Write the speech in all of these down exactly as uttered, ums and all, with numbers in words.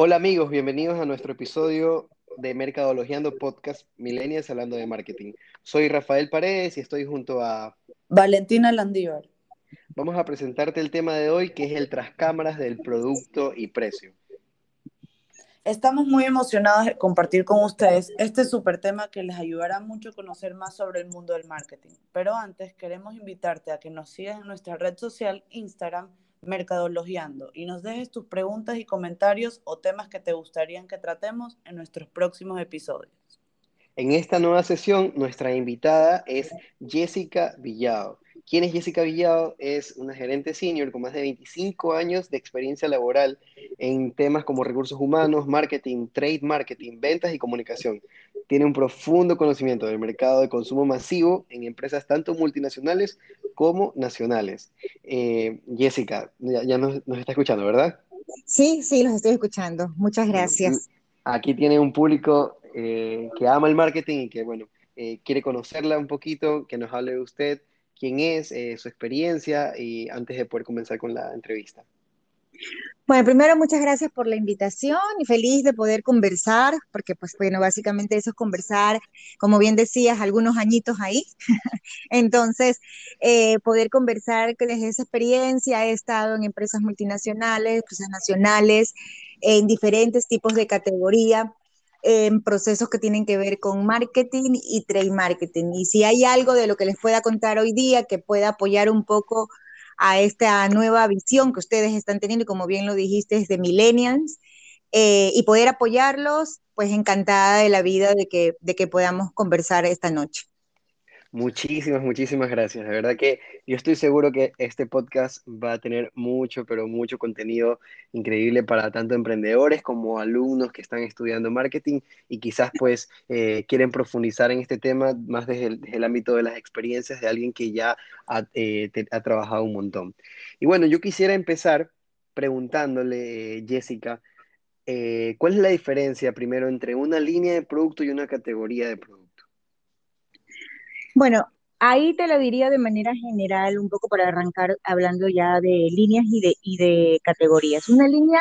Hola amigos, bienvenidos a nuestro episodio de Mercadologiando Podcast Milenias Hablando de Marketing. Soy Rafael Paredes y estoy junto a Valentina Landívar. Vamos a presentarte el tema de hoy, que es el tras cámaras del producto y precio. Estamos muy emocionados de compartir con ustedes este súper tema que les ayudará mucho a conocer más sobre el mundo del marketing. Pero antes queremos invitarte a que nos sigas en nuestra red social Instagram, Mercadologiando, y nos dejes tus preguntas y comentarios o temas que te gustaría que tratemos en nuestros próximos episodios. En esta nueva sesión, nuestra invitada es Jessica Villado. ¿Quién es Jessica Villado? Es una gerente senior con más de veinticinco años de experiencia laboral en temas como recursos humanos, marketing, trade marketing, ventas y comunicación. Tiene un profundo conocimiento del mercado de consumo masivo en empresas tanto multinacionales como nacionales. Eh, Jessica, ya, ya nos, nos está escuchando, ¿verdad? Sí, sí, los estoy escuchando. Muchas gracias. Aquí tiene un público eh, que ama el marketing y que, bueno, eh, quiere conocerla un poquito, que nos hable de usted, quién es, eh, su experiencia, y antes de poder comenzar con la entrevista. Bueno, primero muchas gracias por la invitación y feliz de poder conversar, porque pues bueno, básicamente eso es conversar, como bien decías, algunos añitos ahí. Entonces, eh, poder conversar desde esa experiencia. He estado en empresas multinacionales, empresas nacionales, en diferentes tipos de categoría, en procesos que tienen que ver con marketing y trade marketing. Y si hay algo de lo que les pueda contar hoy día que pueda apoyar un poco a esta nueva visión que ustedes están teniendo, y como bien lo dijiste, desde Millennials, eh, y poder apoyarlos, pues encantada de la vida de que, de que podamos conversar esta noche. Muchísimas, muchísimas gracias. De verdad que yo estoy seguro que este podcast va a tener mucho, pero mucho contenido increíble para tanto emprendedores como alumnos que están estudiando marketing y quizás pues eh, quieren profundizar en este tema más desde el, desde el ámbito de las experiencias de alguien que ya ha, eh, te, ha trabajado un montón. Y bueno, yo quisiera empezar preguntándole, Jessica, eh, ¿cuál es la diferencia primero entre una línea de producto y una categoría de producto? Bueno, ahí te lo diría de manera general, un poco para arrancar hablando ya de líneas y de, y de categorías. Una línea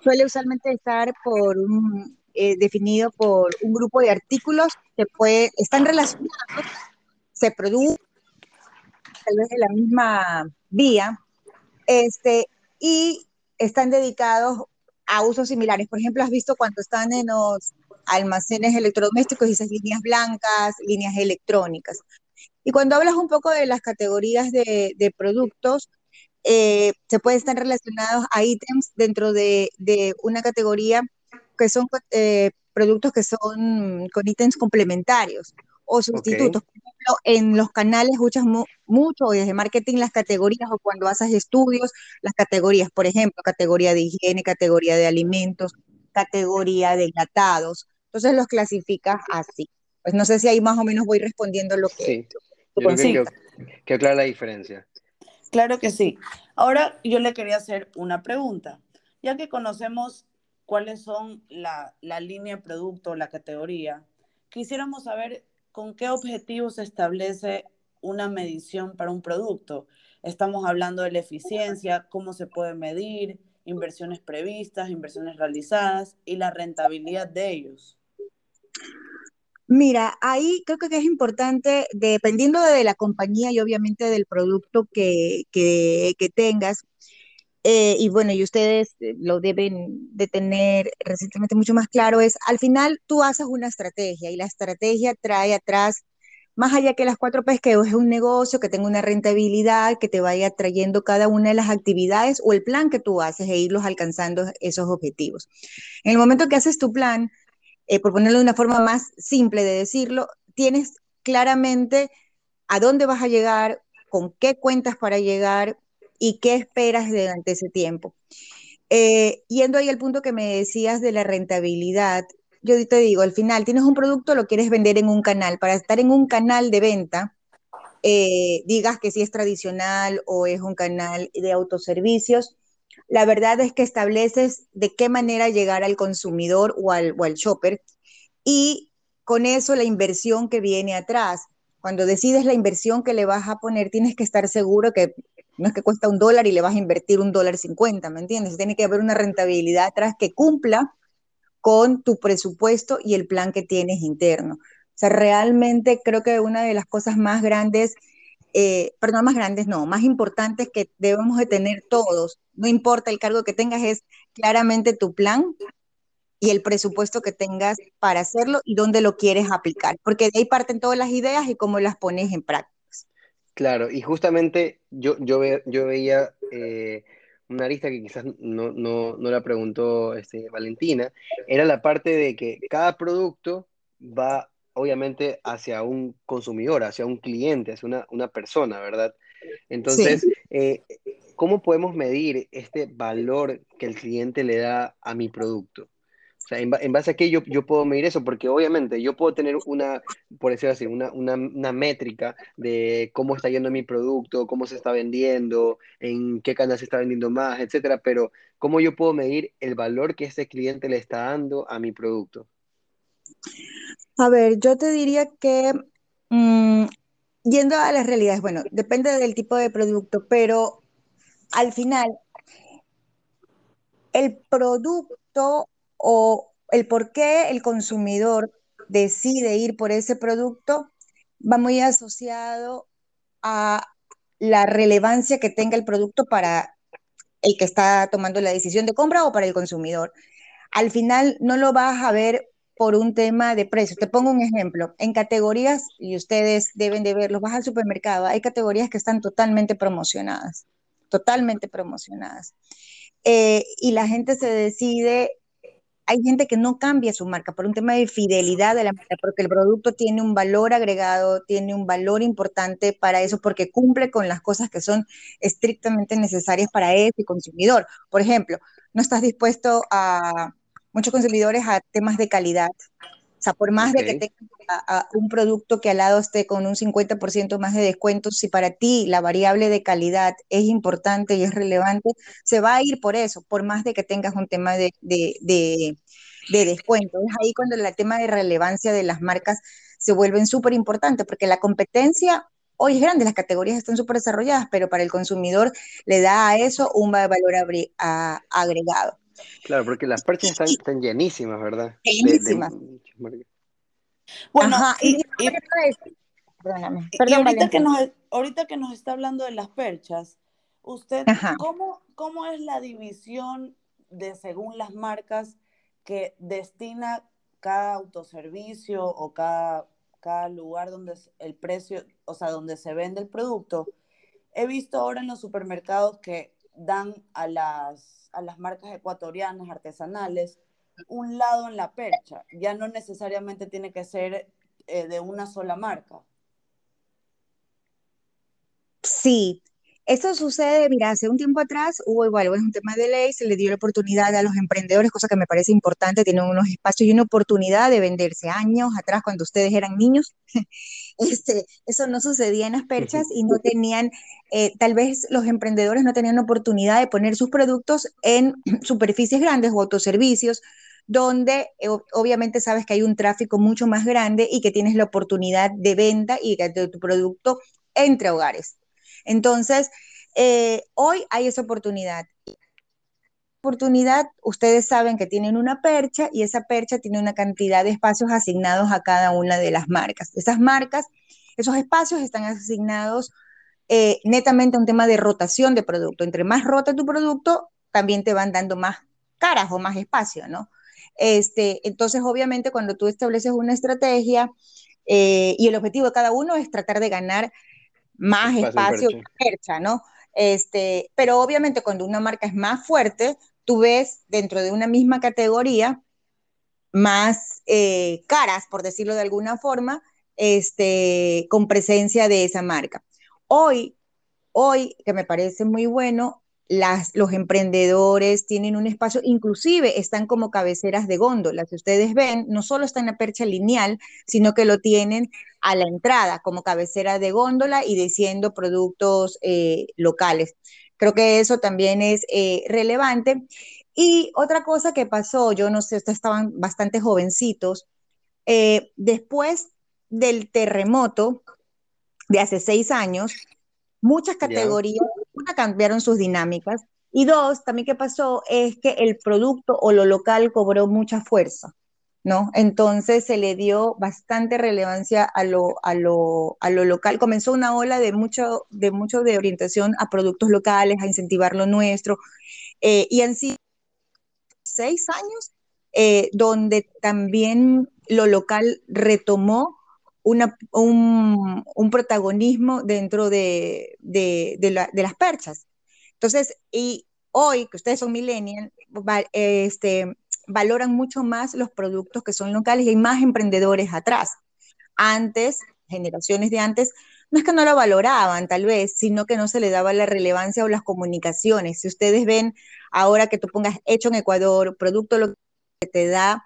suele usualmente estar por un, eh, definido por un grupo de artículos que puede, están relacionados, se producen tal vez de la misma vía, este, y están dedicados a usos similares. Por ejemplo, has visto cuando están en los almacenes electrodomésticos, esas líneas blancas, líneas electrónicas. Y cuando hablas un poco de las categorías de, de productos, eh, se pueden estar relacionados a ítems dentro de, de una categoría que son eh, productos que son con ítems complementarios o sustitutos. Okay. Por ejemplo, en los canales escuchas mu- mucho desde marketing las categorías, o cuando haces estudios, las categorías, por ejemplo, categoría de higiene, categoría de alimentos, categoría de enlatados. Entonces los clasificas así. Pues no sé si ahí más o menos voy respondiendo lo que... Sí, yo creo que, que, que aclara la diferencia. Claro que sí. Ahora yo le quería hacer una pregunta. Ya que conocemos cuáles son la, la línea de producto, la categoría, quisiéramos saber con qué objetivo se establece una medición para un producto. Estamos hablando de la eficiencia, cómo se puede medir, inversiones previstas, inversiones realizadas y la rentabilidad de ellos. Mira, ahí creo que es importante, dependiendo de la compañía y obviamente del producto que, que, que tengas, eh, y bueno, y ustedes lo deben de tener recientemente mucho más claro, es al final tú haces una estrategia, y la estrategia trae atrás, más allá que las cuatro P's, que es un negocio, que tenga una rentabilidad, que te vaya trayendo cada una de las actividades o el plan que tú haces e irlos alcanzando esos objetivos. En el momento que haces tu plan, Eh, por ponerlo de una forma más simple de decirlo, tienes claramente a dónde vas a llegar, con qué cuentas para llegar y qué esperas durante ese tiempo. Eh, yendo ahí al punto que me decías de la rentabilidad, yo te digo, al final tienes un producto, lo quieres vender en un canal. Para estar en un canal de venta, eh, digas que si es tradicional o es un canal de autoservicios, la verdad es que estableces de qué manera llegar al consumidor o al, o al shopper, y con eso la inversión que viene atrás. Cuando decides la inversión que le vas a poner, tienes que estar seguro que No es que cuesta un dólar y le vas a invertir un dólar cincuenta, ¿me entiendes? Tiene que haber una rentabilidad atrás que cumpla con tu presupuesto y el plan que tienes interno. O sea, realmente creo que una de las cosas más grandes, eh, perdón, más grandes no, más importantes que debemos de tener todos, no importa el cargo que tengas, es claramente tu plan y el presupuesto que tengas para hacerlo y dónde lo quieres aplicar, porque de ahí parten todas las ideas y cómo las pones en práctica. Claro, y justamente yo, yo, ve, yo veía eh, una arista que quizás no, no, no la preguntó este, Valentina, era la parte de que cada producto va obviamente hacia un consumidor, hacia un cliente, hacia una, una persona, ¿verdad? Entonces, sí. eh, ¿cómo podemos medir este valor que el cliente le da a mi producto? O sea, en, en base a qué yo, yo puedo medir eso, porque obviamente yo puedo tener una, por decirlo así, una, una, una métrica de cómo está yendo mi producto, cómo se está vendiendo, en qué canal se está vendiendo más, etcétera, pero ¿cómo yo puedo medir el valor que ese cliente le está dando a mi producto? A ver, yo te diría que, mmm, yendo a las realidades, bueno, depende del tipo de producto, pero al final, el producto... o el por qué el consumidor decide ir por ese producto va muy asociado a la relevancia que tenga el producto para el que está tomando la decisión de compra o para el consumidor. Al final no lo vas a ver por un tema de precio. Te pongo un ejemplo. En categorías, y ustedes deben de verlos, vas al supermercado, hay categorías que están totalmente promocionadas, totalmente promocionadas. Eh, y la gente se decide... Hay gente que no cambia su marca por un tema de fidelidad de la marca, porque el producto tiene un valor agregado, tiene un valor importante para eso, porque cumple con las cosas que son estrictamente necesarias para ese consumidor. Por ejemplo, no estás dispuesto a muchos consumidores a temas de calidad. O sea, por más okay. de que tengas a, a un producto que al lado esté con un cincuenta por ciento más de descuento, si para ti la variable de calidad es importante y es relevante, se va a ir por eso, por más de que tengas un tema de, de, de, de descuento. Es ahí cuando el tema de relevancia de las marcas se vuelve súper importante, porque la competencia hoy es grande, las categorías están súper desarrolladas, pero para el consumidor le da a eso un valor abri- a, agregado. Claro, porque las perchas están, están llenísimas, ¿verdad? Llenísimas. De, de... Bueno, Ajá, y, y, y, perdóname, perdón, y ahorita, que nos, ahorita que nos está hablando de las perchas, usted, ¿cómo, ¿cómo es la división de según las marcas que destina cada autoservicio o cada, cada lugar donde el precio, o sea, donde se vende el producto? He visto ahora en los supermercados que dan a las a las marcas ecuatorianas, artesanales, un lado en la percha. Ya no necesariamente tiene que ser eh, de una sola marca. Sí, eso sucede, mira, hace un tiempo atrás hubo igual, es un tema de ley, se le dio la oportunidad a los emprendedores, cosa que me parece importante, tienen unos espacios y una oportunidad de venderse. Años atrás, cuando ustedes eran niños, este, eso no sucedía en las perchas y no tenían, eh, tal vez los emprendedores no tenían oportunidad de poner sus productos en superficies grandes o autoservicios, donde eh, obviamente sabes que hay un tráfico mucho más grande y que tienes la oportunidad de venta y de tu producto entre hogares. Entonces, eh, hoy hay esa oportunidad. Oportunidad, ustedes saben que tienen una percha y esa percha tiene una cantidad de espacios asignados a cada una de las marcas. Esas marcas, esos espacios están asignados eh, netamente a un tema de rotación de producto. Entre más rota tu producto, también te van dando más caras o más espacio, ¿no? Este, entonces, obviamente, cuando tú estableces una estrategia eh, y el objetivo de cada uno es tratar de ganar más espacio, espacio percha. percha, ¿no? Este, pero obviamente cuando una marca es más fuerte, tú ves dentro de una misma categoría más eh, caras, por decirlo de alguna forma, este, con presencia de esa marca. Hoy, hoy, que me parece muy bueno, las, los emprendedores tienen un espacio, inclusive están como cabeceras de góndola. Si ustedes ven, no solo está en la percha lineal, sino que lo tienen a la entrada como cabecera de góndola y diciendo productos eh, locales. Creo que eso también es eh, relevante. Y otra cosa que pasó, yo no sé, ustedes estaban bastante jovencitos, eh, después del terremoto de hace seis años, muchas categorías yeah. una, cambiaron sus dinámicas, y dos, también qué pasó es que el producto o lo local cobró mucha fuerza, ¿no? Entonces se le dio bastante relevancia a lo, a lo, a lo local. Comenzó una ola de mucho, de mucho de orientación a productos locales, a incentivar lo nuestro, eh, y en sí, seis años, eh, donde también lo local retomó Una, un, un protagonismo dentro de, de, de, la, de las perchas. Entonces, y hoy, que ustedes son millennials, va, este, valoran mucho más los productos que son locales y hay más emprendedores atrás. Antes, generaciones de antes, no es que no lo valoraban, tal vez, sino que no se le daba la relevancia o las comunicaciones. Si ustedes ven ahora que tú pongas hecho en Ecuador, producto local que te da...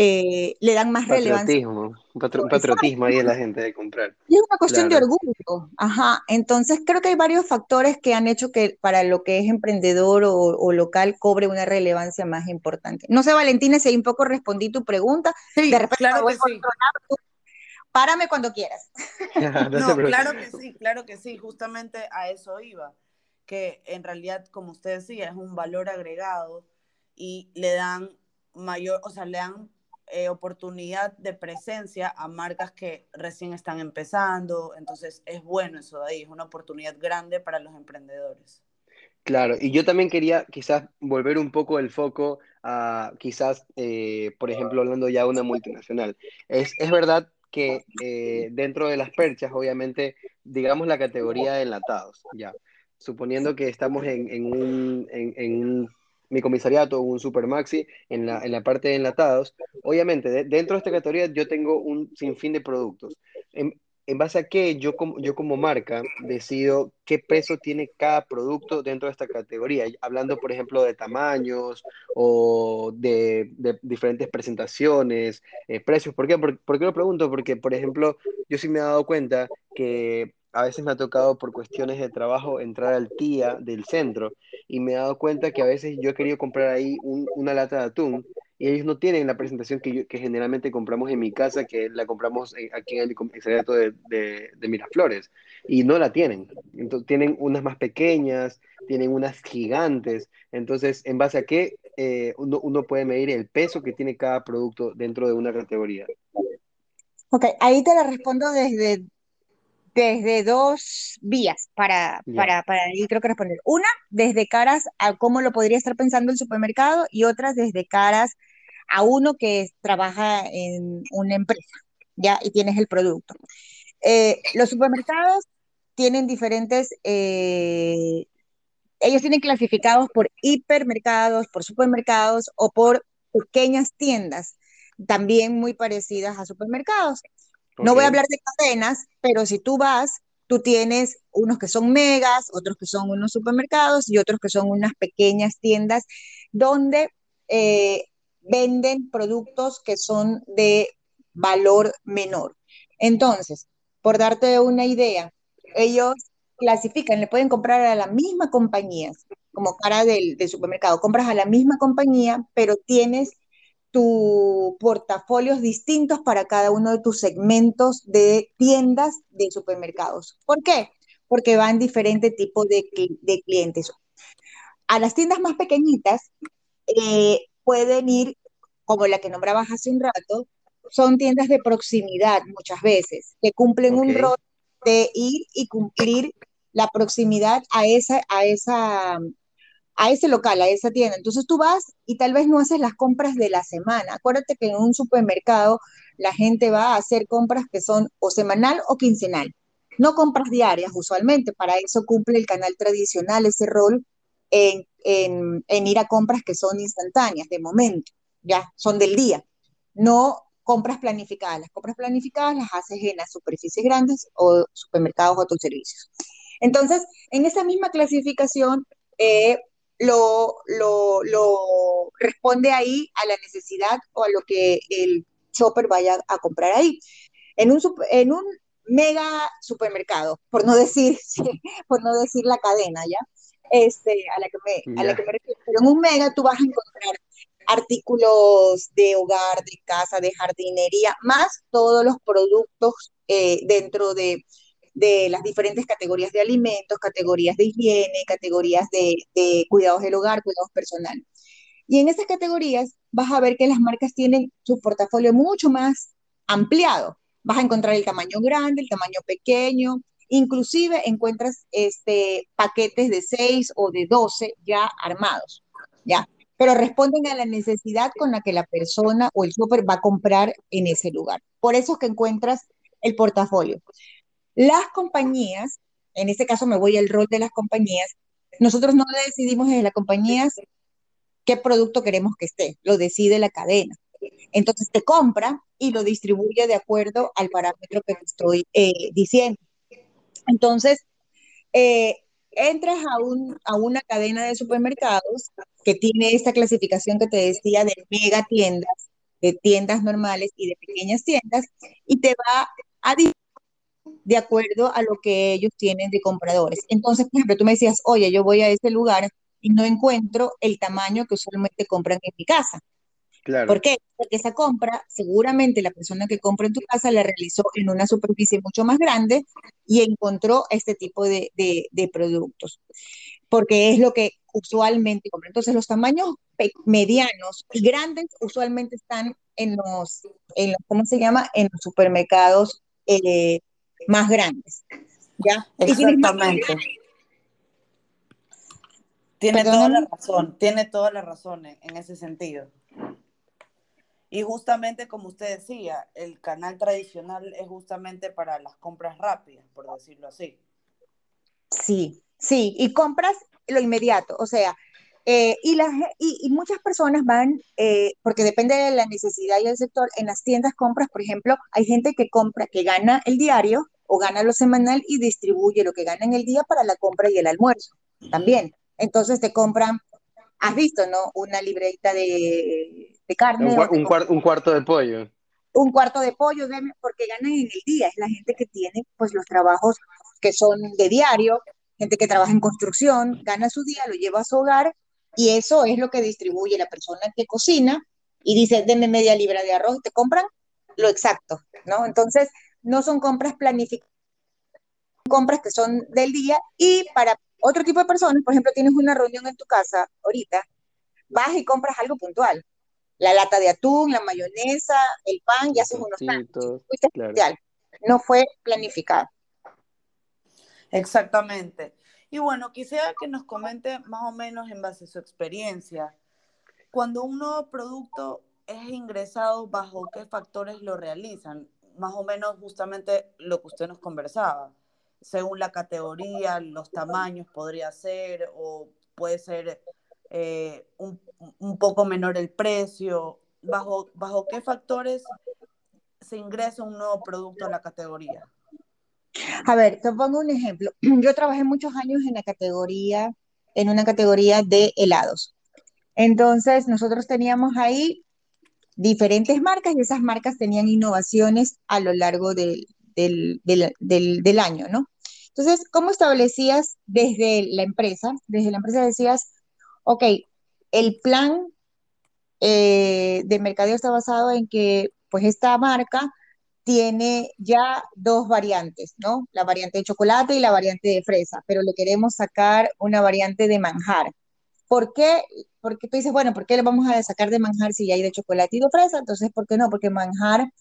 Eh, le dan más patriotismo, relevancia. Patro, patriotismo ahí a la gente de comprar. Y es una cuestión claro. de orgullo. Ajá. Entonces creo que hay varios factores que han hecho que para lo que es emprendedor o, o local cobre una relevancia más importante. No sé, Valentina, si un poco respondí tu pregunta. Sí, de repente claro que sí. Párame cuando quieras. no, no claro que sí, claro que sí. Justamente a eso iba. Que en realidad, como usted decía, es un valor agregado y le dan mayor, o sea, le dan Eh, oportunidad de presencia a marcas que recién están empezando. Entonces es bueno eso de ahí, es una oportunidad grande para los emprendedores. Claro, y yo también quería quizás volver un poco el foco a quizás, eh, por ejemplo, hablando ya de una multinacional. Es, es verdad que eh, dentro de las perchas, obviamente, digamos la categoría de enlatados, ya. Suponiendo que estamos en, en un... En, en un mi comisariato, un super maxi, en la, en la parte de enlatados, obviamente, de, dentro de esta categoría yo tengo un sinfín de productos. En, en base a qué yo como, yo como marca decido qué peso tiene cada producto dentro de esta categoría, hablando, por ejemplo, de tamaños o de, de diferentes presentaciones, eh, precios. ¿Por qué? ¿Por, ¿Por qué lo pregunto? Porque, por ejemplo, yo sí me he dado cuenta que a veces me ha tocado por cuestiones de trabajo entrar al Tía del centro y me he dado cuenta que a veces yo he querido comprar ahí un, una lata de atún y ellos no tienen la presentación que, yo, que generalmente compramos en mi casa, que la compramos aquí en el comisariato de, de, de Miraflores, y no la tienen. Entonces, tienen unas más pequeñas, tienen unas gigantes. Entonces, ¿en base a qué eh, uno, uno puede medir el peso que tiene cada producto dentro de una categoría? Ok, ahí te la respondo desde... Desde dos vías para, yeah. para, para ahí creo que responder. Una, desde caras a cómo lo podría estar pensando el supermercado, y otras desde caras a uno que trabaja en una empresa, ¿ya? Y tienes el producto. Eh, los supermercados tienen diferentes, eh, ellos tienen clasificados por hipermercados, por supermercados o por pequeñas tiendas, también muy parecidas a supermercados. No voy a hablar de cadenas, pero si tú vas, tú tienes unos que son megas, otros que son unos supermercados y otros que son unas pequeñas tiendas donde eh, venden productos que son de valor menor. Entonces, por darte una idea, ellos clasifican, le pueden comprar a la misma compañía, como cara del, del supermercado, compras a la misma compañía, pero tienes tus portafolios distintos para cada uno de tus segmentos de tiendas de supermercados. ¿Por qué? Porque van diferentes tipos de, de clientes. A las tiendas más pequeñitas eh, pueden ir, como la que nombrabas hace un rato, son tiendas de proximidad muchas veces, que cumplen okay. un rol de ir y cumplir la proximidad a esa... A esa a ese local, a esa tienda. Entonces tú vas y tal vez no haces las compras de la semana. Acuérdate que en un supermercado la gente va a hacer compras que son o semanal o quincenal. No compras diarias usualmente, para eso cumple el canal tradicional ese rol en, en, en ir a compras que son instantáneas, de momento, ya, son del día. No compras planificadas. Las compras planificadas las haces en las superficies grandes o supermercados o autoservicios. Entonces, en esa misma clasificación, eh, Lo, lo, lo responde ahí a la necesidad o a lo que el shopper vaya a comprar ahí. En un, en un mega supermercado, por no decir, por no decir la cadena, ¿ya? Este, a, la que me, a la que me refiero. Pero en un mega tú vas a encontrar artículos de hogar, de casa, de jardinería, más todos los productos eh, dentro de, de las diferentes categorías de alimentos, categorías de higiene, categorías de, de cuidados del hogar, cuidados personal. Y en esas categorías vas a ver que las marcas tienen su portafolio mucho más ampliado. Vas a encontrar el tamaño grande, el tamaño pequeño, inclusive encuentras este, paquetes de seis o de doce ya armados, ¿ya? Pero responden a la necesidad con la que la persona o el súper va a comprar en ese lugar. Por eso es que encuentras el portafolio. Las compañías, en este caso me voy al rol de las compañías, nosotros no decidimos desde las compañías qué producto queremos que esté, lo decide la cadena. Entonces te compra y lo distribuye de acuerdo al parámetro que estoy eh, diciendo. Entonces, eh, entras a, un, a una cadena de supermercados que tiene esta clasificación que te decía de mega tiendas, de tiendas normales y de pequeñas tiendas, y te va a dividir de acuerdo a lo que ellos tienen de compradores. Entonces, por ejemplo, tú me decías, oye, yo voy a este lugar y no encuentro el tamaño que usualmente compran en mi casa. Claro. ¿Por qué? Porque esa compra, seguramente la persona que compra en tu casa la realizó en una superficie mucho más grande y encontró este tipo de, de, de productos, porque es lo que usualmente compra. Entonces los tamaños medianos y grandes usualmente están en los, en los ¿cómo se llama? En los supermercados eh, más grandes, ¿ya? Exactamente. Tiene toda la razón, tiene toda la razón en ese sentido. Y justamente como usted decía, el canal tradicional es justamente para las compras rápidas, por decirlo así. Sí, sí, y compras lo inmediato, o sea, eh, y, las, y, y muchas personas van, eh, porque depende de la necesidad y del sector, en las tiendas compras, por ejemplo, hay gente que compra, que gana el diario o gana lo semanal y distribuye lo que gana en el día para la compra y el almuerzo también. Entonces te compran, has visto, ¿no? Una libreta de... de carne, un, cu- un, cuart- un cuarto de pollo. Un cuarto de pollo, porque ganan en el día. Es la gente que tiene pues los trabajos que son de diario, gente que trabaja en construcción, gana su día, lo lleva a su hogar, y eso es lo que distribuye la persona que cocina y dice, deme media libra de arroz, te compran lo exacto, ¿no? Entonces, no son compras planificadas, compras que son del día, y para otro tipo de personas, por ejemplo, tienes una reunión en tu casa ahorita, vas y compras algo puntual. La lata de atún, la mayonesa, el pan, ya son unos tantos. Claro. No fue planificado. Exactamente. Y bueno, quisiera que nos comente más o menos en base a su experiencia. Cuando un nuevo producto es ingresado, ¿bajo qué factores lo realizan? Más o menos justamente lo que usted nos conversaba. Según la categoría, los tamaños podría ser, o puede ser... Eh, un, un poco menor el precio, ¿bajo, bajo qué factores se ingresa un nuevo producto a la categoría? A ver, te pongo un ejemplo. Yo trabajé muchos años en la categoría, en una categoría de helados. Entonces, nosotros teníamos ahí diferentes marcas y esas marcas tenían innovaciones a lo largo del, del, del, del, del año, ¿no? Entonces, ¿cómo establecías desde la empresa? Desde la empresa decías, ok, el plan eh, de mercadeo está basado en que pues esta marca tiene ya dos variantes, ¿no? La variante de chocolate y la variante de fresa, pero le queremos sacar una variante de manjar. ¿Por qué? Porque tú dices, bueno, ¿por qué le vamos a sacar de manjar si ya hay de chocolate y de fresa? Entonces, ¿por qué no? Porque manjar,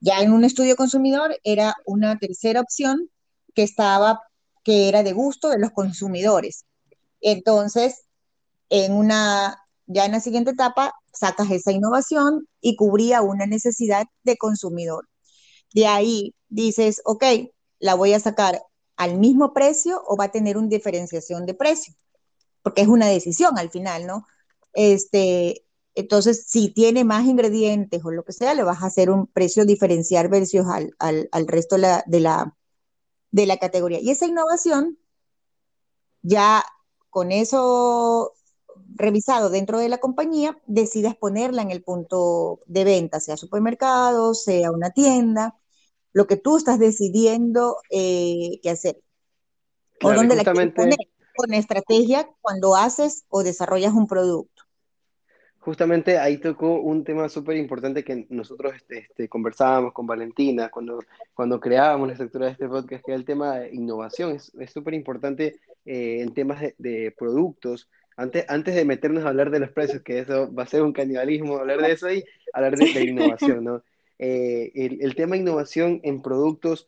ya en un estudio consumidor, era una tercera opción que estaba, que era de gusto de los consumidores. Entonces, en una, ya en la siguiente etapa, sacas esa innovación y cubría una necesidad de consumidor. De ahí dices, ok, la voy a sacar al mismo precio o va a tener una diferenciación de precio, porque es una decisión al final, ¿no? Este, entonces, si tiene más ingredientes o lo que sea, le vas a hacer un precio diferenciar versus al, al, al resto de la, de la, de la categoría. Y esa innovación, ya con eso... revisado dentro de la compañía, decidas ponerla en el punto de venta, sea supermercado, sea una tienda, lo que tú estás decidiendo eh, qué hacer. Claro, o dónde la quieres poner, con estrategia cuando haces o desarrollas un producto. justamente ahí tocó un tema súper importante que nosotros este, este, conversábamos con Valentina cuando, cuando creábamos la estructura de este podcast, que era el tema de innovación. Es súper importante eh, en temas de, de productos. Antes, antes de meternos a hablar de los precios, que eso va a ser un canibalismo, hablar de eso y hablar de, de innovación, ¿no? Eh, el, el tema innovación en productos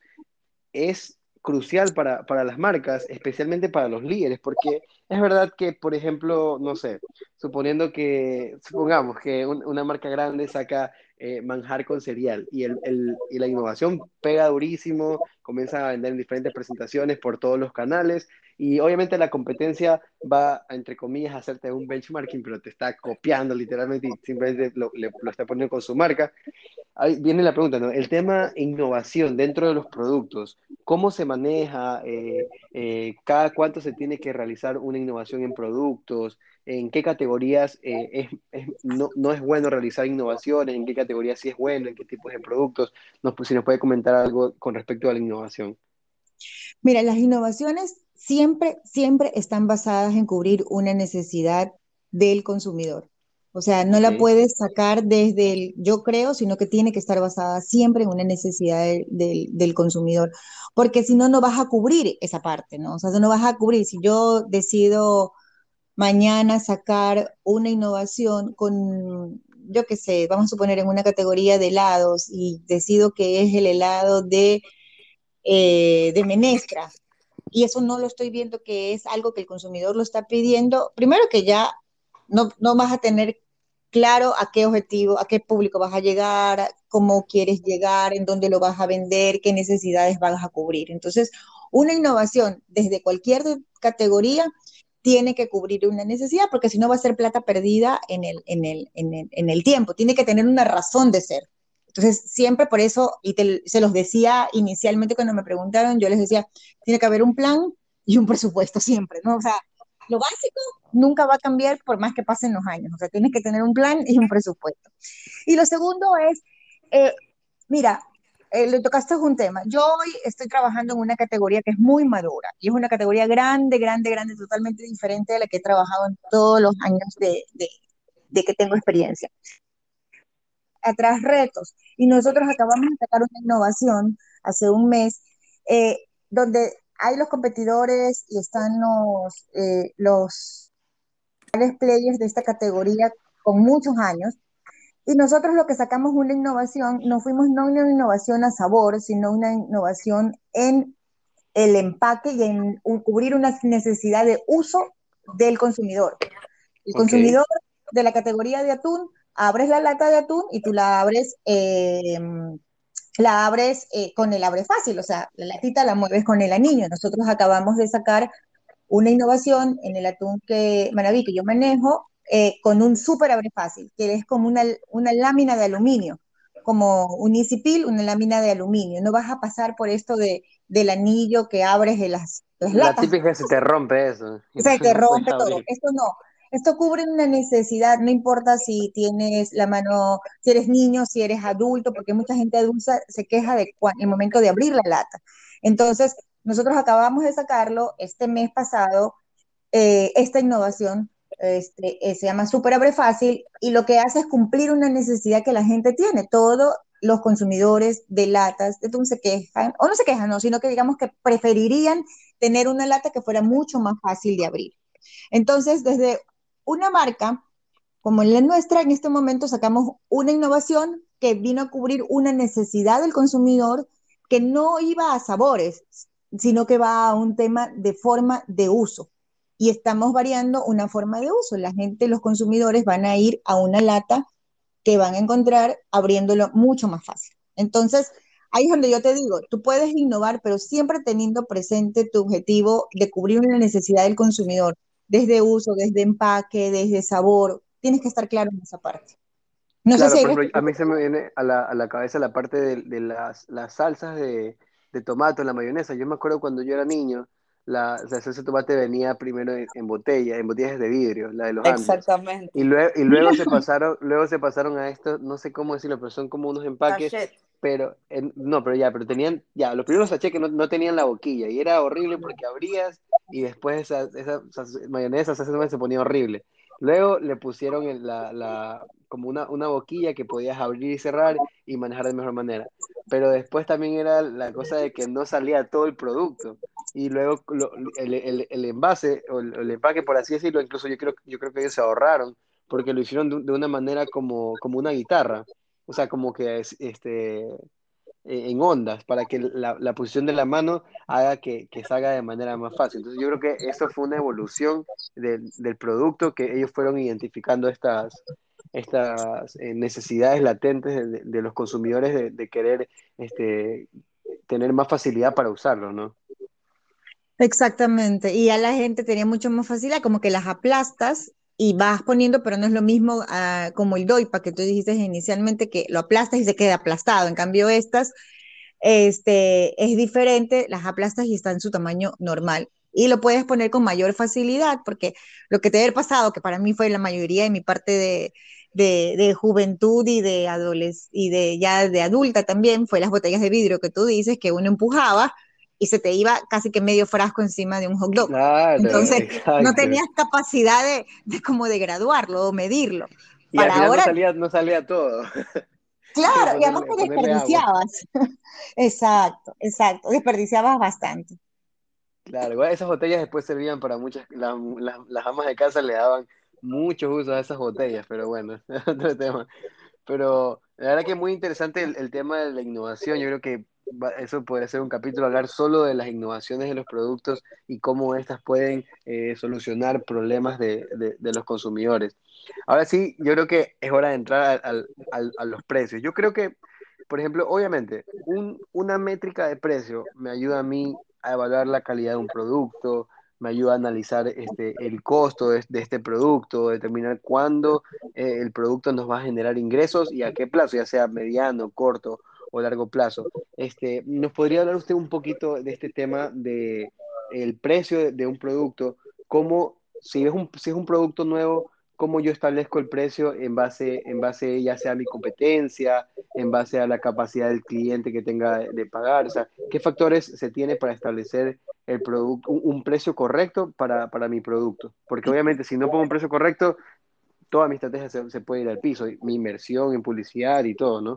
es crucial para, para las marcas, especialmente para los líderes, porque es verdad que, por ejemplo, no sé, suponiendo que, supongamos que un, una marca grande saca eh, manjar con cereal y, el, el, y la innovación pega durísimo, comienza a vender en diferentes presentaciones por todos los canales y obviamente la competencia va, entre comillas, a hacerte un benchmarking, pero te está copiando literalmente y simplemente lo, le, lo está poniendo con su marca. Ahí viene la pregunta, ¿no? El tema innovación dentro de los productos, ¿cómo se maneja? Eh, eh, ¿Cada cuánto se tiene que realizar una innovación en productos? ¿En qué categorías eh, es, es, no, no es bueno realizar innovaciones? ¿En qué categorías sí es bueno? ¿En qué tipos de productos? Nos, si nos puede comentar algo con respecto a la innovación. Mira, las innovaciones siempre, siempre están basadas en cubrir una necesidad del consumidor. O sea, no la puedes sacar desde el yo creo, sino que tiene que estar basada siempre en una necesidad de, de, del consumidor, porque si no, no vas a cubrir esa parte, ¿no? O sea, no vas a cubrir. Si yo decido mañana sacar una innovación con, yo qué sé, vamos a suponer en una categoría de helados y decido que es el helado de, eh, de menestra, y eso no lo estoy viendo que es algo que el consumidor lo está pidiendo, primero que ya no, no vas a tener claro a qué objetivo, a qué público vas a llegar, cómo quieres llegar, en dónde lo vas a vender, qué necesidades vas a cubrir. Entonces, una innovación desde cualquier categoría tiene que cubrir una necesidad, porque si no va a ser plata perdida en el, en el, en el, en el tiempo. Tiene que tener una razón de ser. Entonces, siempre por eso, y te, se los decía inicialmente cuando me preguntaron, yo les decía, tiene que haber un plan y un presupuesto siempre, ¿no? O sea, lo básico nunca va a cambiar por más que pasen los años. O sea, tienes que tener un plan y un presupuesto. Y lo segundo es, eh, mira, eh, le tocaste un tema. Yo hoy estoy trabajando en una categoría que es muy madura y es una categoría grande, grande, grande, totalmente diferente de la que he trabajado en todos los años de, de, de que tengo experiencia. Atrás retos. Y nosotros acabamos de sacar una innovación hace un mes eh, donde hay los competidores y están los, eh, los players de esta categoría con muchos años. Y nosotros lo que sacamos una innovación, no fuimos no una innovación a sabor, sino una innovación en el empaque y en cubrir una necesidad de uso del consumidor. El okay. consumidor de la categoría de atún, abres la lata de atún y tú la abres... Eh, la abres eh, con el abre fácil, o sea, la latita la mueves con el anillo. Nosotros acabamos de sacar una innovación en el atún que Manaví, que yo manejo, eh, con un super abre fácil, que es como una, una lámina de aluminio, como un easy peel, una lámina de aluminio. No vas a pasar por esto de, del anillo que abres de las, las la latas. La típica se te rompe eso. Se te rompe todo, esto no. Esto cubre una necesidad, no importa si tienes la mano, si eres niño, si eres adulto, porque mucha gente adulta se queja de cu- el momento de abrir la lata. Entonces, nosotros acabamos de sacarlo este mes pasado, eh, esta innovación este, eh, se llama Super Abre Fácil, y lo que hace es cumplir una necesidad que la gente tiene. Todos los consumidores de latas de atún se quejan, o no se quejan, no, sino que digamos que preferirían tener una lata que fuera mucho más fácil de abrir. Entonces, desde una marca como la nuestra, en este momento sacamos una innovación que vino a cubrir una necesidad del consumidor que no iba a sabores, sino que va a un tema de forma de uso. Y estamos variando una forma de uso. La gente, los consumidores van a ir a una lata que van a encontrar abriéndolo mucho más fácil. Entonces, ahí es donde yo te digo, tú puedes innovar, pero siempre teniendo presente tu objetivo de cubrir una necesidad del consumidor. Desde uso, desde empaque, desde sabor, tienes que estar claro en esa parte. No claro, sé si por ejemplo, a mí se me viene a la, a la cabeza la parte de, de las, las salsas de, de tomate, la mayonesa. Yo me acuerdo cuando yo era niño, la, la salsa de tomate venía primero en, en botella, en botellas de vidrio, la de los Andes. Exactamente. Y luego, y luego se pasaron, luego se pasaron a esto, no sé cómo decirlo, pero son como unos empaques. Sachet. Pero eh, no, pero ya, pero tenían, ya, los primeros sachets que no, no tenían la boquilla, y era horrible porque abrías, y después esa, esa, esa mayonesa, esa, esa, se ponía horrible. Luego le pusieron la, la, como una, una boquilla que podías abrir y cerrar y manejar de mejor manera. Pero después también era la cosa de que no salía todo el producto. Y luego lo, el, el, el envase, o el, el empaque, por así decirlo, incluso yo creo, yo creo que ellos se ahorraron, porque lo hicieron de, de una manera como, como una guitarra. O sea, como que es, este, en ondas, para que la, la posición de la mano haga que, que salga de manera más fácil. Entonces yo creo que eso fue una evolución del, del producto, que ellos fueron identificando estas... estas eh, necesidades latentes de, de los consumidores de, de querer este, tener más facilidad para usarlo, ¿no? Exactamente, y a la gente tenía mucho más facilidad, como que las aplastas y vas poniendo, pero no es lo mismo uh, como el doipa que tú dijiste inicialmente, que lo aplastas y se queda aplastado. En cambio estas este, es diferente, las aplastas y está en su tamaño normal. Y lo puedes poner con mayor facilidad, porque lo que te había pasado, que para mí fue la mayoría de mi parte de, de, de juventud y de adolesc- y de ya de adulta también, fue las botellas de vidrio que tú dices, que uno empujaba y se te iba casi que medio frasco encima de un hot dog. Claro, entonces, exacto. No tenías capacidad de, de como de graduarlo o medirlo. Y para al final ahora no salía, no salía todo. Claro, y además te desperdiciabas. Exacto, exacto, desperdiciabas bastante. Claro, esas botellas después servían para muchas, la, la, las amas de casa le daban muchos usos a esas botellas, pero bueno, es otro tema. Pero la verdad que es muy interesante el, el tema de la innovación. Yo creo que va, eso podría ser un capítulo, hablar solo de las innovaciones de los productos y cómo estas pueden eh, solucionar problemas de, de, de los consumidores. Ahora sí, yo creo que es hora de entrar al, al, a los precios. Yo creo que, por ejemplo, obviamente, un, una métrica de precio me ayuda a mí a evaluar la calidad de un producto, me ayuda a analizar este, el costo de, de este producto, determinar cuándo eh, el producto nos va a generar ingresos y a qué plazo, ya sea mediano, corto o largo plazo. Este, ¿nos podría hablar usted un poquito de este tema de el precio de, de un producto? ¿Cómo, si es un, si es un producto nuevo, cómo yo establezco el precio en base, en base ya sea a mi competencia, en base a la capacidad del cliente que tenga de pagar? O sea, ¿qué factores se tiene para establecer el producto, un precio correcto para, para mi producto? Porque obviamente si no pongo un precio correcto, toda mi estrategia se, se puede ir al piso, mi inversión en publicidad y todo, ¿no?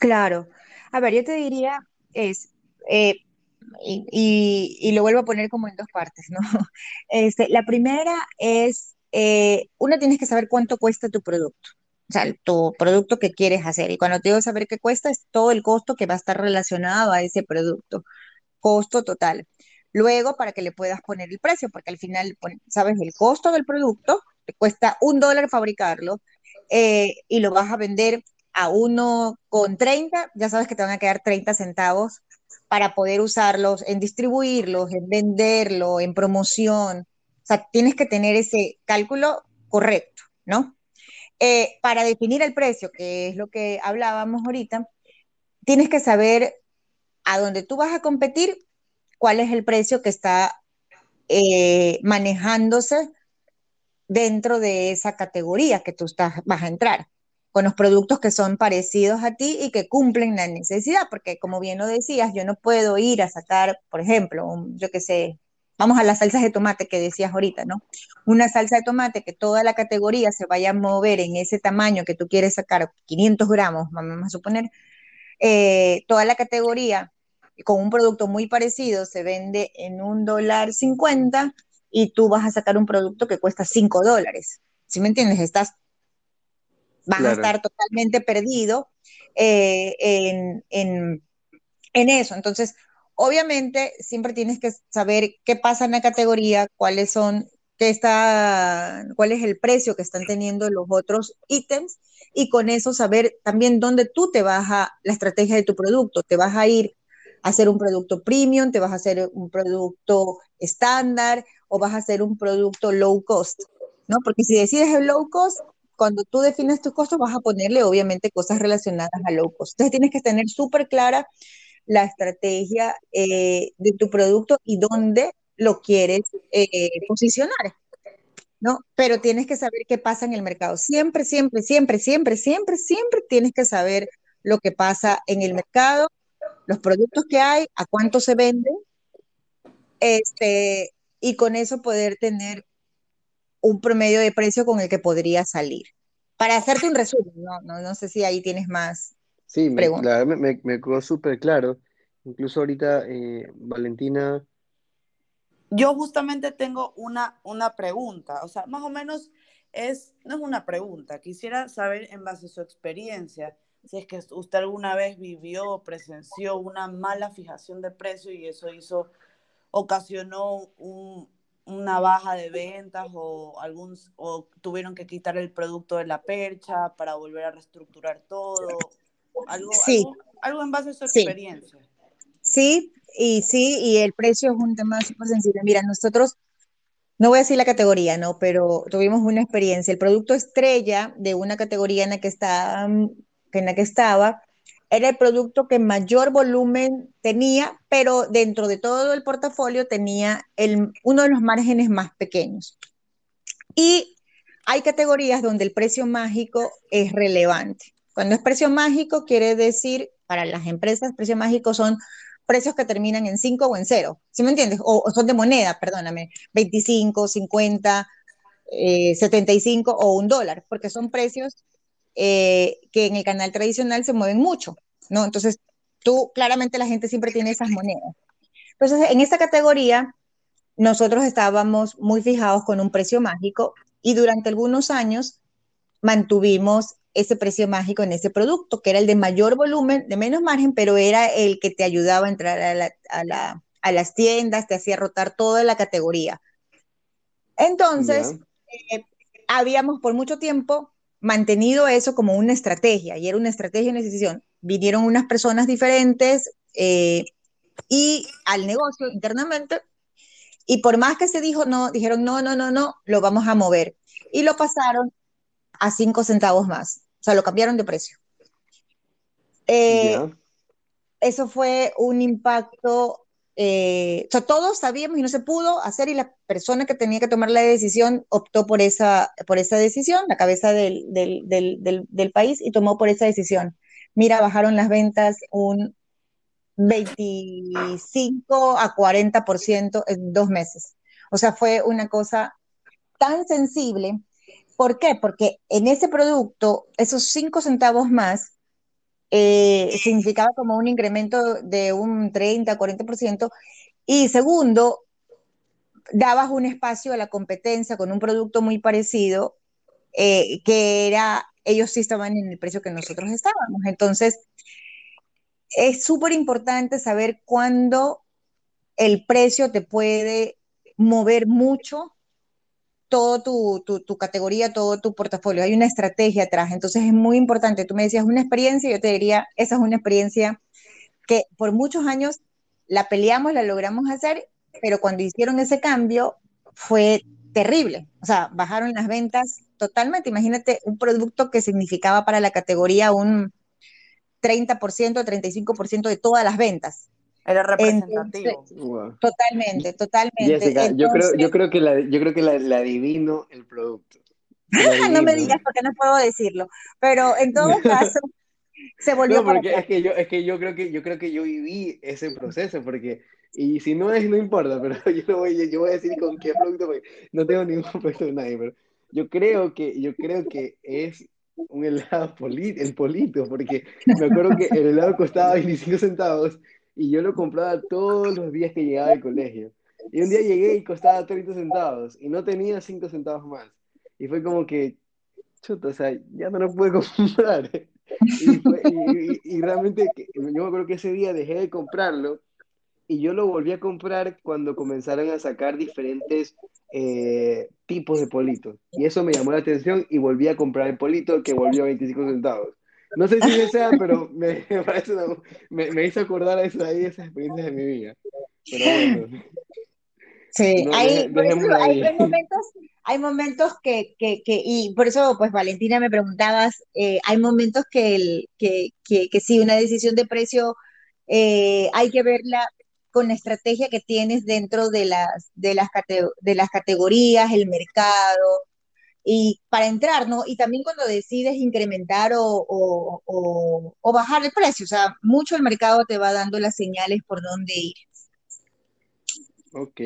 Claro. A ver, yo te diría es... Eh... Y, y, y lo vuelvo a poner como en dos partes, ¿no? Este, la primera es, eh, uno tienes que saber cuánto cuesta tu producto, o sea, tu producto que quieres hacer. Y cuando te digo saber qué cuesta, es todo el costo que va a estar relacionado a ese producto, costo total. Luego, para que le puedas poner el precio, porque al final, sabes, el costo del producto, te cuesta un dólar fabricarlo, eh, y lo vas a vender a uno con treinta, ya sabes que te van a quedar treinta centavos para poder usarlos, en distribuirlos, en venderlo, en promoción. O sea, tienes que tener ese cálculo correcto, ¿no? Eh, para definir el precio, que es lo que hablábamos ahorita, tienes que saber a dónde tú vas a competir, cuál es el precio que está eh, manejándose dentro de esa categoría que tú estás, vas a entrar, con los productos que son parecidos a ti y que cumplen la necesidad, porque como bien lo decías, yo no puedo ir a sacar, por ejemplo, un, yo qué sé, vamos a las salsas de tomate que decías ahorita, ¿no? Una salsa de tomate que toda la categoría se vaya a mover en ese tamaño que tú quieres sacar, quinientos gramos, vamos a suponer, eh, toda la categoría con un producto muy parecido se vende en un dólar cincuenta y tú vas a sacar un producto que cuesta cinco dólares, ¿sí me entiendes? Estás Vas claro. a estar totalmente perdido eh, en, en, en eso. Entonces, obviamente, siempre tienes que saber qué pasa en la categoría, cuáles son, qué está, cuál es el precio que están teniendo los otros ítems, y con eso saber también dónde tú te vas a, la estrategia de tu producto. Te vas a ir a hacer un producto premium, te vas a hacer un producto estándar, o vas a hacer un producto low cost, ¿no? Porque si decides el low cost, cuando tú defines tus costos, vas a ponerle, obviamente, cosas relacionadas a low cost. Entonces, tienes que tener súper clara la estrategia eh, de tu producto y dónde lo quieres eh, posicionar, ¿no? Pero tienes que saber qué pasa en el mercado. Siempre, siempre, siempre, siempre, siempre, siempre tienes que saber lo que pasa en el mercado, los productos que hay, a cuánto se venden, este, y con eso poder tener un promedio de precio con el que podría salir. Para hacerte un resumen, no, no, no sé si ahí tienes más sí, preguntas. Sí, me, me, me quedó súper claro. Incluso ahorita, eh, Valentina... Yo justamente tengo una, una pregunta, o sea, más o menos es, no es una pregunta, quisiera saber en base a su experiencia, si es que usted alguna vez vivió o presenció una mala fijación de precio y eso hizo, ocasionó un, una baja de ventas o, algún, o tuvieron que quitar el producto de la percha para volver a reestructurar todo, algo, sí. algo, algo en base a su experiencia. Sí. Sí, y sí, y el precio es un tema súper sensible. Mira, nosotros, no voy a decir la categoría, ¿no? Pero tuvimos una experiencia. El producto estrella de una categoría en la que estaba, en la que estaba era el producto que mayor volumen tenía, pero dentro de todo el portafolio tenía el, uno de los márgenes más pequeños. Y hay categorías donde el precio mágico es relevante. Cuando es precio mágico, quiere decir, para las empresas, precio mágico son... precios que terminan en cinco o en cero, ¿sí me entiendes? O, o son de moneda, perdóname, veinticinco, cincuenta, eh, setenta y cinco o un dólar, porque son precios eh, que en el canal tradicional se mueven mucho, ¿no? Entonces, tú, claramente la gente siempre tiene esas monedas. Entonces, en esta categoría, nosotros estábamos muy fijados con un precio mágico y durante algunos años mantuvimos ese precio mágico en ese producto, que era el de mayor volumen, de menos margen, pero era el que te ayudaba a entrar a, la, a, la, a las tiendas, te hacía rotar toda la categoría. Entonces, yeah. eh, habíamos por mucho tiempo mantenido eso como una estrategia, y era una estrategia en decisión. Vinieron unas personas diferentes eh, y al negocio internamente, y por más que se dijo, no, dijeron, no, no, no, no, lo vamos a mover. Y lo pasaron a cinco centavos más. O sea, lo cambiaron de precio. Eh, yeah. Eso fue un impacto, eh, o sea, todos sabíamos y no se pudo hacer, y la persona que tenía que tomar la decisión optó por esa, por esa decisión, la cabeza del, del, del, del, del país, y tomó por esa decisión. Mira, bajaron las ventas un veinticinco a cuarenta por ciento en dos meses. O sea, fue una cosa tan sensible. ¿Por qué? Porque en ese producto, esos cinco centavos más eh, significaba como un incremento de un treinta, cuarenta por ciento, y segundo, dabas un espacio a la competencia con un producto muy parecido, eh, que era, ellos sí estaban en el precio que nosotros estábamos. Entonces, es súper importante saber cuándo el precio te puede mover mucho todo tu, tu, tu categoría, todo tu portafolio. Hay una estrategia atrás, entonces es muy importante. Tú me decías una experiencia, yo te diría, esa es una experiencia que por muchos años la peleamos, la logramos hacer, pero cuando hicieron ese cambio fue terrible. O sea, bajaron las ventas totalmente. Imagínate un producto que significaba para la categoría un treinta por ciento, treinta y cinco por ciento de todas las ventas. Era representativo. Entonces, wow. Totalmente, totalmente. Jessica, Entonces, yo creo, yo creo que la, yo creo que la, la adivino el producto. La adivino. No me digas porque no puedo decirlo. Pero en todo caso, se volvió. No, porque para es que yo, es que yo creo que yo creo que yo viví ese proceso, porque y si no es, no importa, pero yo lo voy, yo voy a decir con qué producto, porque no tengo ningún producto de nadie, pero yo creo que, yo creo que es un helado polito, el polito, porque me acuerdo que el helado costaba veinticinco centavos. Y yo lo compraba todos los días que llegaba al colegio. Y un día llegué y costaba treinta centavos. Y no tenía cinco centavos más. Y fue como que, chuta, o sea, ya no lo pude comprar. Y, fue, y, y, y realmente, yo me acuerdo que ese día dejé de comprarlo. Y yo lo volví a comprar cuando comenzaron a sacar diferentes eh, tipos de polito. Y eso me llamó la atención y volví a comprar el polito que volvió a veinticinco centavos. No sé si sea, pero me, me, parece una, me, me hizo acordar a eso ahí, esas experiencias de mi vida. Pero bueno. Sí, no, hay, por eso, hay, hay momentos, hay momentos que, que, que, y por eso, pues, Valentina, me preguntabas, eh, hay momentos que, el, que, que, que sí, una decisión de precio eh, hay que verla con la estrategia que tienes dentro de las, de las, cate, de las categorías, el mercado, y para entrar, ¿no? Y también cuando decides incrementar o, o, o, o bajar el precio, o sea, mucho el mercado te va dando las señales por dónde ir. Ok.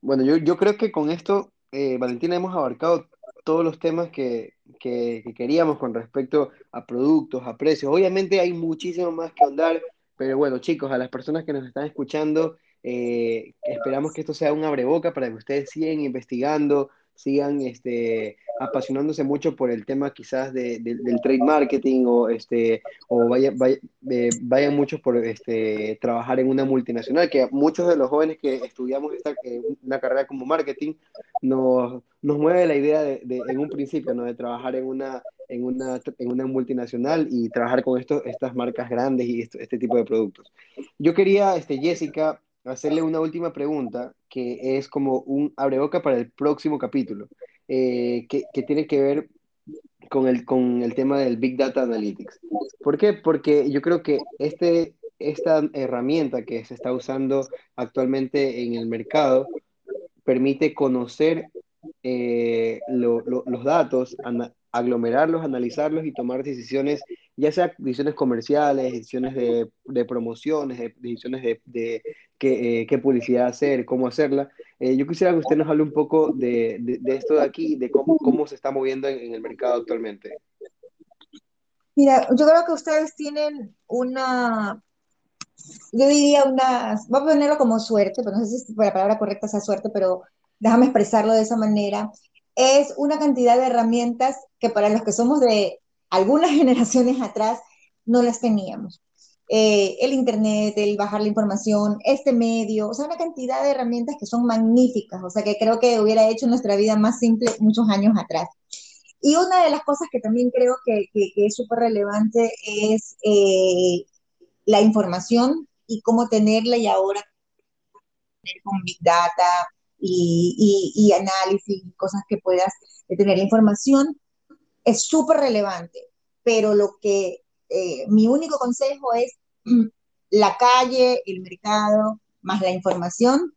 Bueno, yo, yo creo que con esto eh, Valentina, hemos abarcado todos los temas que, que, que queríamos con respecto a productos, a precios. Obviamente hay muchísimo más que ahondar, pero bueno, chicos, a las personas que nos están escuchando, eh, esperamos que esto sea un abreboca para que ustedes sigan investigando, sigan este, apasionándose mucho por el tema quizás de, de, del trade marketing o, este, o vaya, vaya, eh, vayan muchos por este, trabajar en una multinacional, que muchos de los jóvenes que estudiamos esta, eh, una carrera como marketing nos, nos mueve la idea de, de, en un principio, ¿no? De trabajar en una, en, una, en una multinacional y trabajar con esto, estas marcas grandes y esto, este tipo de productos. Yo quería, este, Jessica, hacerle una última pregunta que es como un abreboca para el próximo capítulo, eh, que, que tiene que ver con el, con el tema del Big Data Analytics. ¿Por qué? Porque yo creo que este, esta herramienta que se está usando actualmente en el mercado permite conocer eh, lo, lo, los datos, ana- aglomerarlos, analizarlos y tomar decisiones, ya sea decisiones comerciales, decisiones de, de promociones, de, decisiones de, de qué, eh, qué publicidad hacer, cómo hacerla. Eh, yo quisiera que usted nos hable un poco de, de, de esto de aquí, de cómo, cómo se está moviendo en, en el mercado actualmente. Mira, yo creo que ustedes tienen una, yo diría unas, vamos a ponerlo como suerte, pero no sé si la palabra correcta sea suerte, pero déjame expresarlo de esa manera. Es una cantidad de herramientas que para los que somos de algunas generaciones atrás no las teníamos. Eh, el internet, el bajar la información, este medio, o sea, una cantidad de herramientas que son magníficas, o sea, que creo que hubiera hecho nuestra vida más simple muchos años atrás. Y una de las cosas que también creo que, que, que es súper relevante es eh, la información y cómo tenerla y ahora con Big Data, Y, y, y análisis, cosas que puedas tener. La información es súper relevante, pero lo que, eh, mi único consejo es la calle, el mercado, más la información,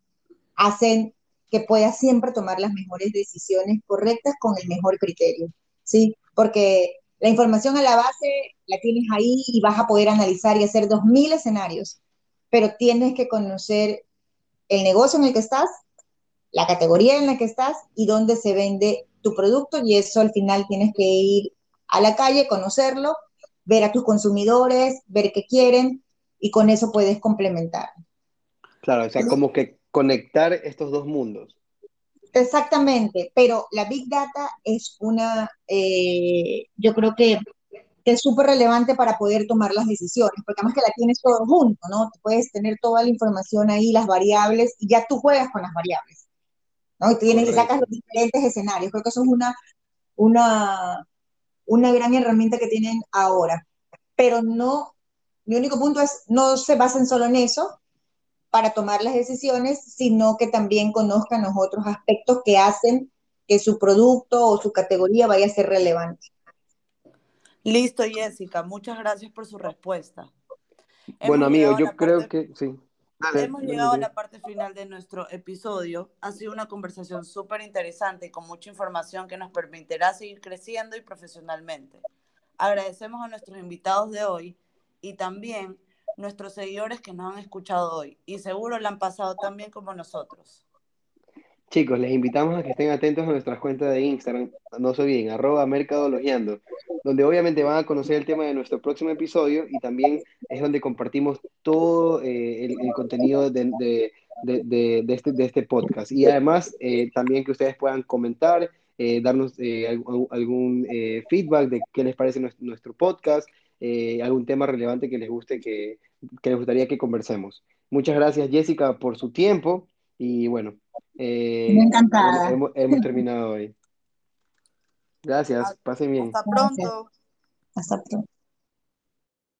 hacen que puedas siempre tomar las mejores decisiones correctas con el mejor criterio, ¿sí? Porque la información a la base la tienes ahí y vas a poder analizar y hacer dos mil escenarios, pero tienes que conocer el negocio en el que estás, la categoría en la que estás y dónde se vende tu producto, y eso al final tienes que ir a la calle, conocerlo, ver a tus consumidores, ver qué quieren, y con eso puedes complementar. Claro, o sea, como que conectar estos dos mundos. Exactamente, pero la Big Data es una, eh, yo creo que, que es súper relevante para poder tomar las decisiones, porque además que la tienes todo junto, ¿no? Puedes tener toda la información ahí, las variables, y ya tú juegas con las variables, ¿no? Y tienes, y sacas los diferentes escenarios. Creo que eso es una, una, una gran herramienta que tienen ahora. Pero no, mi único punto es, no se basen solo en eso para tomar las decisiones, sino que también conozcan los otros aspectos que hacen que su producto o su categoría vaya a ser relevante. Listo, Jessica. Muchas gracias por su respuesta. Bueno, amigo, yo creo parte... que sí. Hemos llegado a la parte final de nuestro episodio. Ha sido una conversación súper interesante y con mucha información que nos permitirá seguir creciendo y profesionalmente. Agradecemos a nuestros invitados de hoy y también nuestros seguidores que nos han escuchado hoy y seguro la han pasado tan bien como nosotros. Chicos, les invitamos a que estén atentos a nuestras cuentas de Instagram, no se olviden, arroba mercadologiando, donde obviamente van a conocer el tema de nuestro próximo episodio y también es donde compartimos todo eh, el, el contenido de, de, de, de, de, este, de este podcast. Y además, eh, también que ustedes puedan comentar, eh, darnos eh, algún, algún eh, feedback de qué les parece nuestro, nuestro podcast, eh, algún tema relevante que les guste, que, que les gustaría que conversemos. Muchas gracias, Jessica, por su tiempo y bueno. Eh, Me encantada. Hemos, hemos terminado hoy. Gracias, pasen bien. Hasta pronto. Gracias. Hasta pronto.